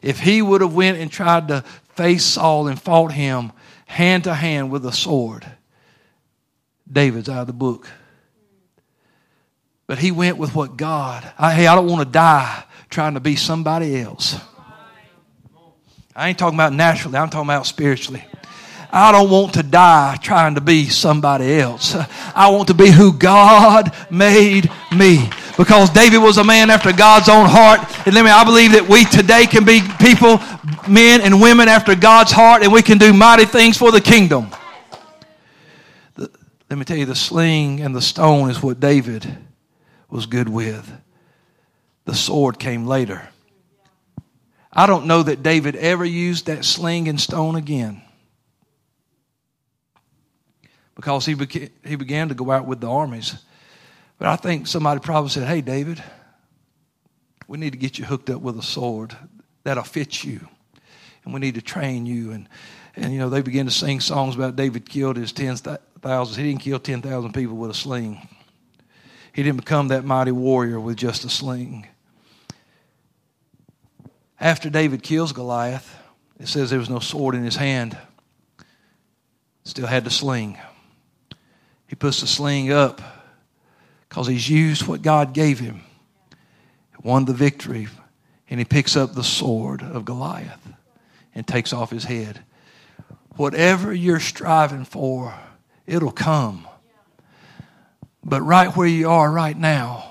If he would have went and tried to face Saul and fought him hand to hand with a sword, David's out of the book. But he went with what God, I don't want to die trying to be somebody else. I ain't talking about naturally. I'm talking about spiritually. I don't want to die trying to be somebody else. I want to be who God made me. Because David was a man after God's own heart. And I believe that we today can be people, men and women after God's heart, and we can do mighty things for the kingdom. Let me tell you, the sling and the stone is what David was good with. The sword came later. I don't know that David ever used that sling and stone again, because he began to go out with the armies. But I think somebody probably said, hey, David, We need to get you hooked up with a sword that'll fit you. And we need to train you. And you know, they begin to sing songs about David killed his 10,000. He didn't kill 10,000 people with a sling. He didn't become that mighty warrior with just a sling. After David kills Goliath, it says there was no sword in his hand. Still had the sling. He puts the sling up because he's used what God gave him. He won the victory, and he picks up the sword of Goliath and takes off his head. Whatever you're striving for, it'll come. But right where you are right now,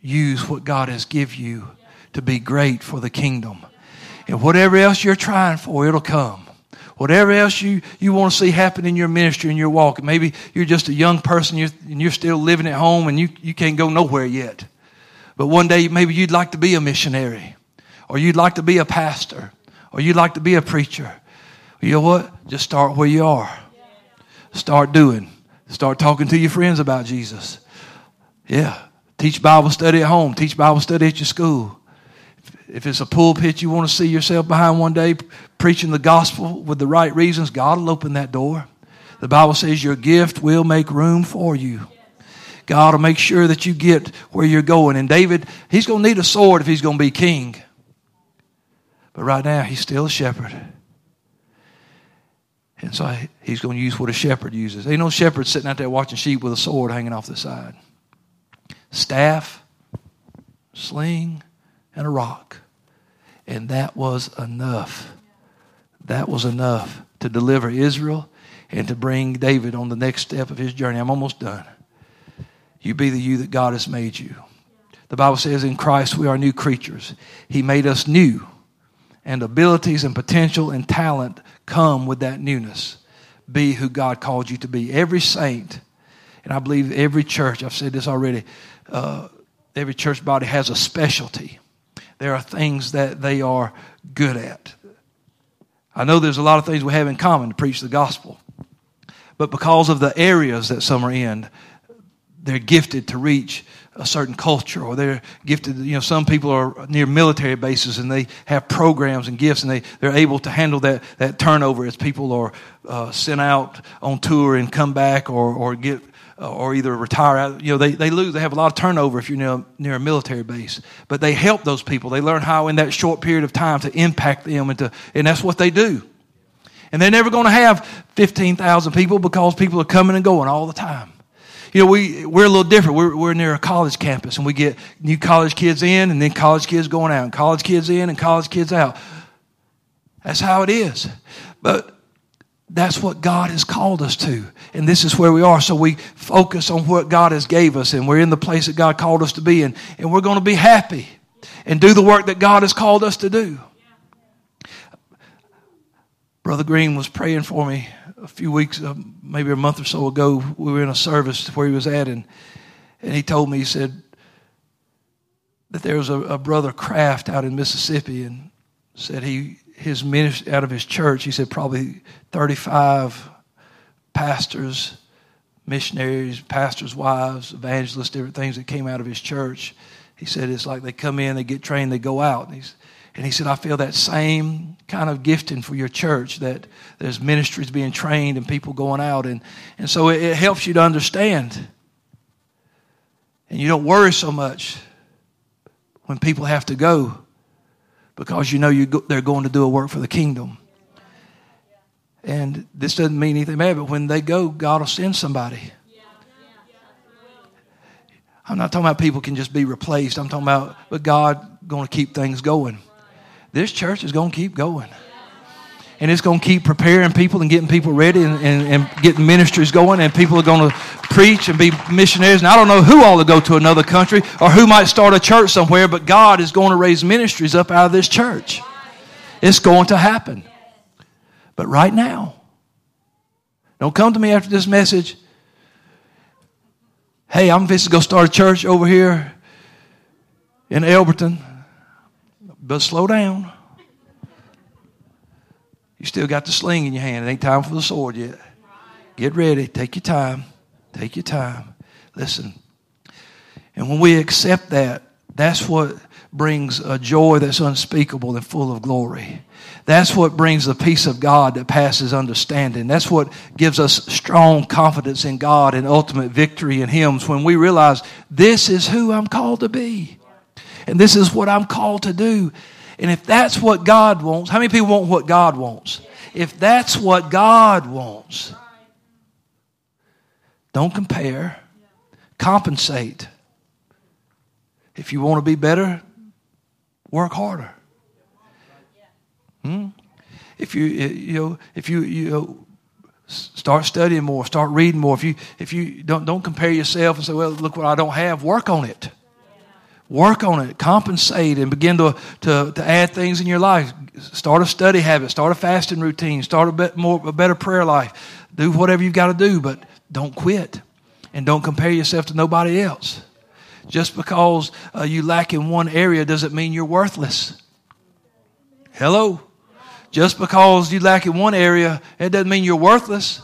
use what God has given you to be great for the kingdom. And whatever else you're trying for, it'll come. Whatever else you want to see happen in your ministry and your walk. Maybe you're just a young person and you're still living at home and you can't go nowhere yet. But one day maybe you'd like to be a missionary, or you'd like to be a pastor, or you'd like to be a preacher. You know what? Just start where you are. Start doing. Start talking to your friends about Jesus. Yeah. Teach Bible study at home. Teach Bible study at your school. If it's a pulpit you want to see yourself behind one day, preaching the gospel with the right reasons, God will open that door. The Bible says your gift will make room for you. God will make sure that you get where you're going. And David, he's going to need a sword if he's going to be king. But right now, he's still a shepherd. And so he's going to use what a shepherd uses. Ain't no shepherd sitting out there watching sheep with a sword hanging off the side. Staff, sling, and a rock. And that was enough. That was enough to deliver Israel and to bring David on the next step of his journey. I'm almost done. You be the you that God has made you. The Bible says in Christ we are new creatures. He made us new. And abilities and potential and talent come with that newness. Be who God called you to be. Every saint, and I believe every church, I've said this already, every church body has a specialty. There are things that they are good at. I know there's a lot of things we have in common to preach the gospel. But because of the areas that some are in, they're gifted to reach a certain culture, or they're gifted. You know, some people are near military bases and they have programs and gifts, and they're able to handle that turnover as people are sent out on tour and come back, or get, or either retire out. You know, they lose. They have a lot of turnover if you're near a military base. But they help those people. They learn how in that short period of time to impact them, and that's what they do. And they're never going to have 15,000 people because people are coming and going all the time. You know, we're a little different. We're near a college campus, and we get new college kids in, and then college kids going out, and college kids in, and college kids out. That's how it is. But that's what God has called us to, and this is where we are. So we focus on what God has gave us, and we're in the place that God called us to be in, and we're going to be happy and do the work that God has called us to do. Brother Green was praying for me a few weeks, maybe a month or so ago. We were in a service where he was at, and he told me, he said, that there was a brother Kraft out in Mississippi, and said his ministry out of his church, he said probably 35 pastors, missionaries, pastors' wives, evangelists, different things that came out of his church. He said it's like they come in, they get trained, they go out. And he said, I feel that same kind of gifting for your church, that there's ministries being trained and people going out. And so it helps you to understand. And you don't worry so much when people have to go, because you know they're going to do a work for the kingdom. And this doesn't mean anything bad, but when they go, God will send somebody. I'm not talking about people can just be replaced. I'm talking about, but God going to keep things going. This church is going to keep going. And it's going to keep preparing people and getting people ready and getting ministries going. And people are going to preach and be missionaries. And I don't know who all will go to another country or who might start a church somewhere, but God is going to raise ministries up out of this church. It's going to happen. But right now, don't come to me after this message, hey, I'm fixing to go start a church over here in Elberton. But slow down. You still got the sling in your hand. It ain't time for the sword yet. Get ready. Take your time. Take your time. Listen. And when we accept that, that's what brings a joy that's unspeakable and full of glory. That's what brings the peace of God that passes understanding. That's what gives us strong confidence in God and ultimate victory in Him, when we realize this is who I'm called to be and this is what I'm called to do. And if that's what God wants, how many people want what God wants? If that's what God wants, don't compare. Compensate. If you want to be better, work harder. If you start studying more, start reading more. If you don't compare yourself and say, well, look what I don't have. Work on it. Work on it. Compensate and begin to add things in your life. Start a study habit. Start a fasting routine. Start a better prayer life. Do whatever you've got to do, but don't quit. And don't compare yourself to nobody else. Just because you lack in one area doesn't mean you're worthless. Hello? Just because you lack in one area, it doesn't mean you're worthless.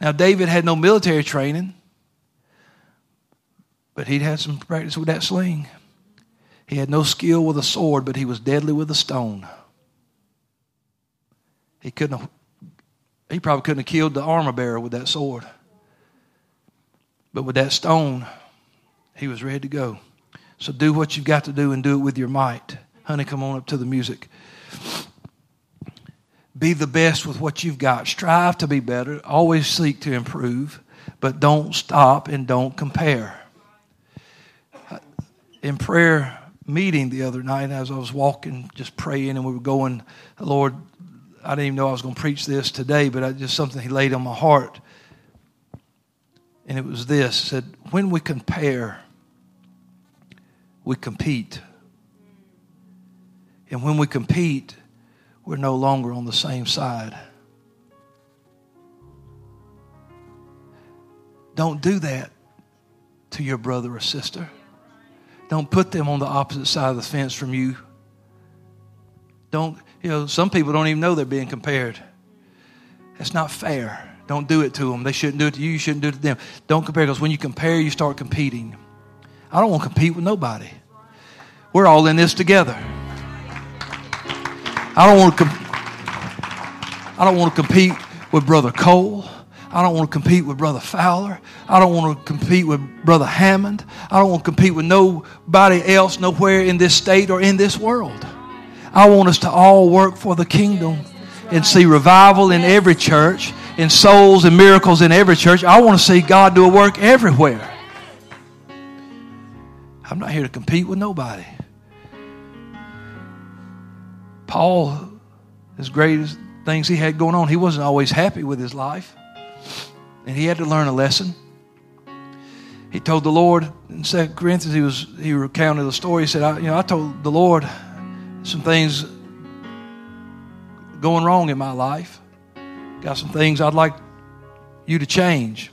Now, David had no military training. But he'd had some practice with that sling. He had no skill with a sword, but he was deadly with a stone. He probably couldn't have killed the armor bearer with that sword. But with that stone, he was ready to go. So do what you've got to do and do it with your might. Honey, come on up to the music. Be the best with what you've got. Strive to be better. Always seek to improve. But don't stop and don't compare. In prayer meeting the other night, as I was walking, just praying, and we were going, Lord, I didn't even know I was going to preach this today, but just something He laid on my heart. And it was this. It said, when we compare, we compete. And when we compete, we're no longer on the same side. Don't do that to your brother or sister. Don't put them on the opposite side of the fence from you. Some people don't even know they're being compared. That's not fair. Don't do it to them. They shouldn't do it to you. You shouldn't do it to them. Don't compare, because when you compare, you start competing. I don't want to compete with nobody. We're all in this together. I don't want to compete with Brother Cole. I don't want to compete with Brother Fowler. I don't want to compete with Brother Hammond. I don't want to compete with nobody else, nowhere in this state or in this world. I want us to all work for the kingdom and see revival in every church and souls and miracles in every church. I want to see God do a work everywhere. I'm not here to compete with nobody. Paul, as great as things he had going on, he wasn't always happy with his life. And he had to learn a lesson. He told the Lord in 2 Corinthians, he recounted a story. He said, I told the Lord some things going wrong in my life. Got some things I'd like you to change.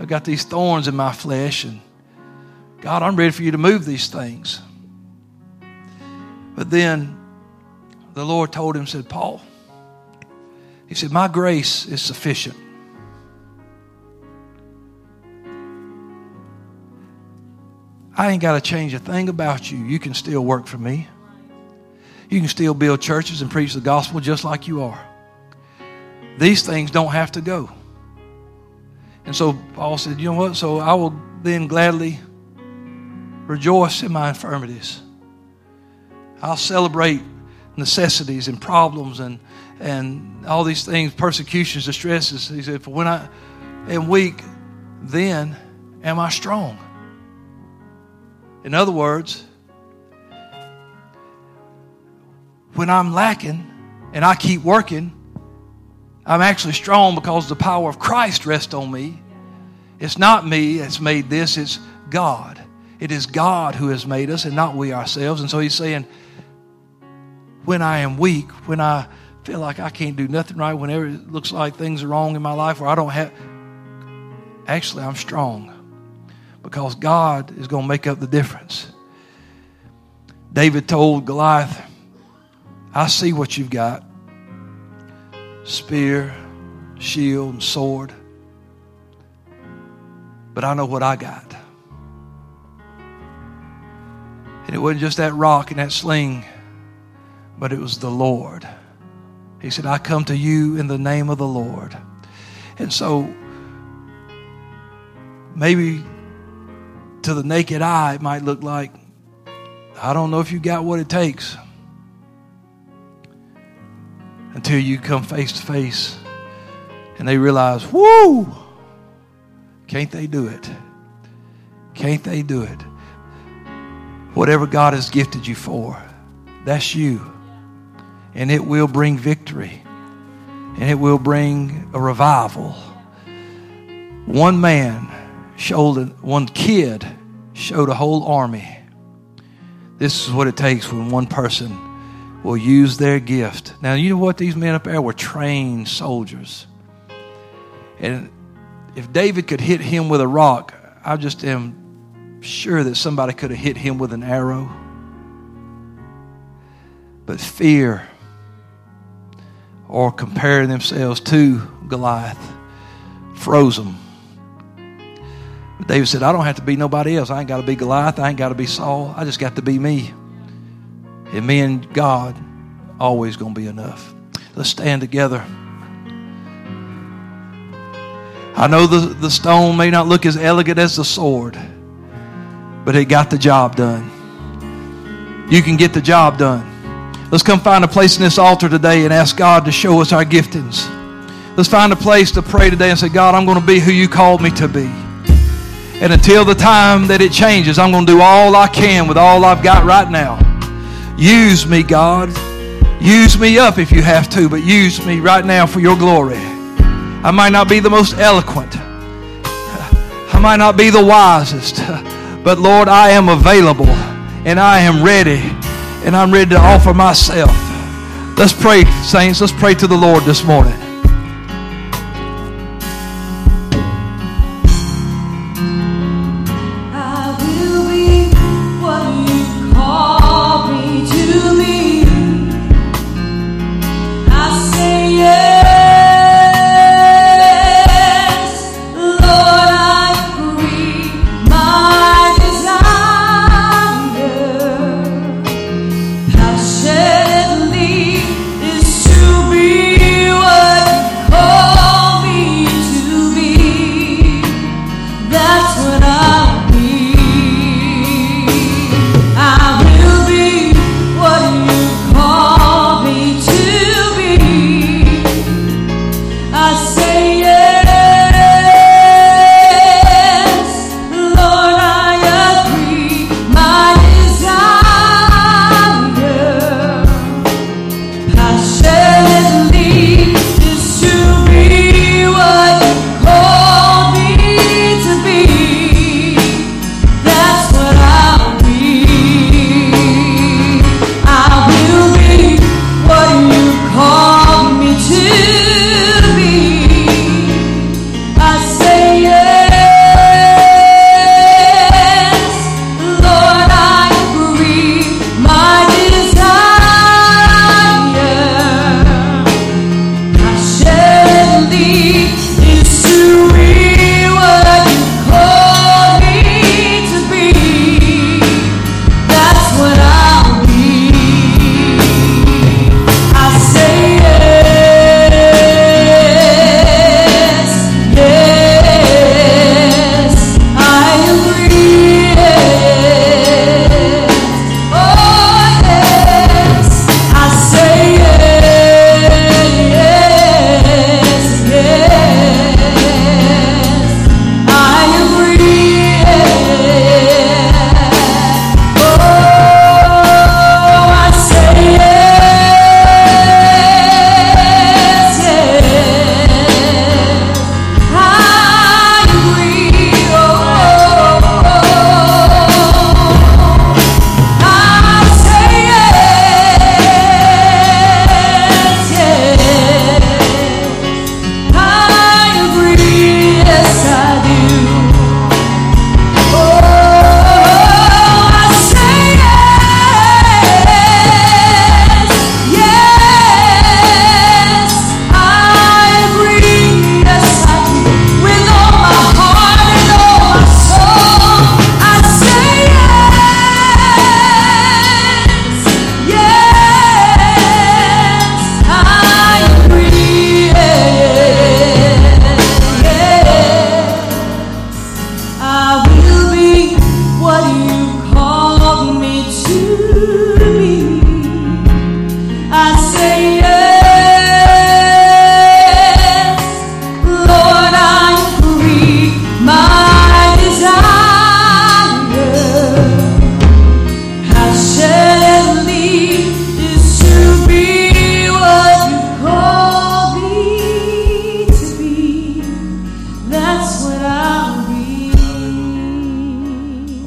I've got these thorns in my flesh, and God, I'm ready for you to move these things. But then the Lord told him, said, Paul, he said, my grace is sufficient. I ain't got to change a thing about you. You can still work for me. You can still build churches and preach the gospel just like you are. These things don't have to go. And so Paul said, you know what? So I will then gladly rejoice in my infirmities. I'll celebrate necessities and problems and all these things, persecutions, distresses. He said, for when I am weak, then am I strong. In other words, when I'm lacking and I keep working, I'm actually strong because the power of Christ rests on me. It's not me that's made this, it's God. It is God who has made us and not we ourselves. And so he's saying, when I am weak, when I feel like I can't do nothing right, whenever it looks like things are wrong in my life or I don't have, actually I'm strong. Because God is going to make up the difference. David told Goliath, I see what you've got. Spear, shield, and sword. But I know what I got. And it wasn't just that rock and that sling, but it was the Lord. He said, I come to you in the name of the Lord. And so maybe to the naked eye, it might look like, I don't know if you got what it takes, until you come face to face and they realize, whoo, can't they do it? Can't they do it? Whatever God has gifted you for, that's you. And it will bring victory. And it will bring a revival. One man showed, one kid showed a whole army. This is what it takes when one person will use their gift. Now, you know what? These men up there were trained soldiers. And if David could hit him with a rock, I just am sure that somebody could have hit him with an arrow. But fear, or comparing themselves to Goliath, froze them. But David said, I don't have to be nobody else. I ain't got to be Goliath. I ain't got to be Saul. I just got to be me. And me and God always going to be enough. Let's stand together. I know the stone may not look as elegant as the sword, but it got the job done. You can get the job done. Let's come find a place in this altar today and ask God to show us our giftings. Let's find a place to pray today and say, God, I'm going to be who you called me to be. And until the time that it changes, I'm going to do all I can with all I've got right now. Use me, God. Use me up if you have to, but use me right now for your glory. I might not be the most eloquent. I might not be the wisest. But, Lord, I am available and I am ready. And I'm ready to offer myself. Let's pray, saints. Let's pray to the Lord this morning. I will be what you call me to be. I say yes, Lord, I free my passionately is to be what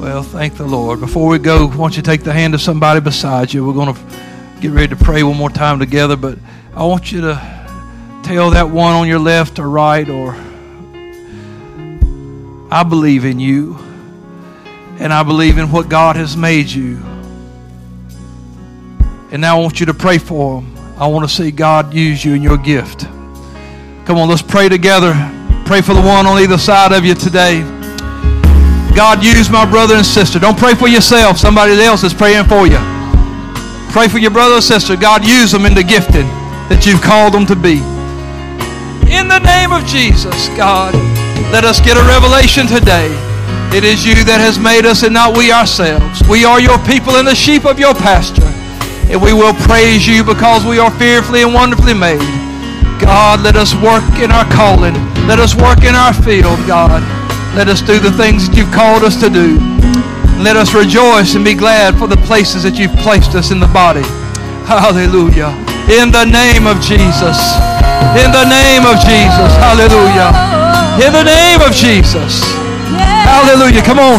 Well, thank the Lord. Before we go, why don't you take the hand of somebody beside you? We're going to get ready to pray one more time together, but I want you to tell that one on your left or right, or I believe in you, and I believe in what God has made you. And now I want you to pray for them. I want to see God use you in your gift. Come on, let's pray together. Pray for the one on either side of you today. God, use my brother and sister. Don't pray for yourself. Somebody else is praying for you. Pray for your brother or sister. God, use them in the gifting that you've called them to be. In the name of Jesus, God, let us get a revelation today. It is you that has made us and not we ourselves. We are your people and the sheep of your pasture. And we will praise you because we are fearfully and wonderfully made. God, let us work in our calling. Let us work in our field, God. Let us do the things that you've called us to do. Let us rejoice and be glad for the places that you've placed us in the body. Hallelujah. In the name of Jesus. In the name of Jesus. Hallelujah. In the name of Jesus. Hallelujah. Come on.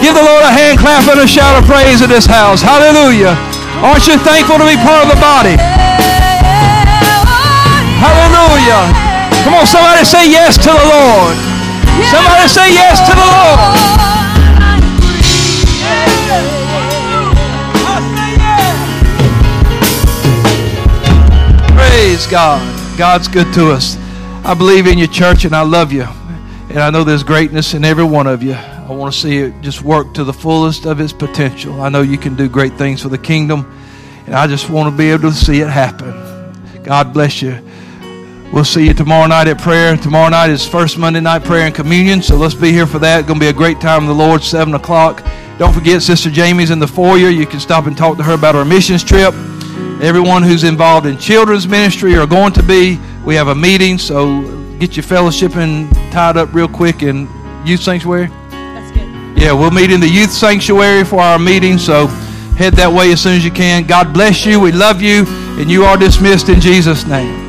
Give the Lord a hand clap and a shout of praise in this house. Hallelujah. Aren't you thankful to be part of the body? Hallelujah. Come on, somebody say yes to the Lord. Somebody say yes to the Lord. I'm free. Yeah. I say yes. Praise God. God's good to us. I believe in your church and I love you. And I know there's greatness in every one of you. I want to see it just work to the fullest of its potential. I know you can do great things for the kingdom. And I just want to be able to see it happen. God bless you. We'll see you tomorrow night at prayer. Tomorrow night is first Monday night prayer and communion, so let's be here for that. It's going to be a great time in the Lord, 7 o'clock. Don't forget, Sister Jamie's in the foyer. You can stop and talk to her about our missions trip. Everyone who's involved in children's ministry or going to be, we have a meeting, so get your fellowshipping tied up real quick in youth sanctuary. That's good. Yeah, we'll meet in the youth sanctuary for our meeting, so head that way as soon as you can. God bless you. We love you, and you are dismissed in Jesus' name.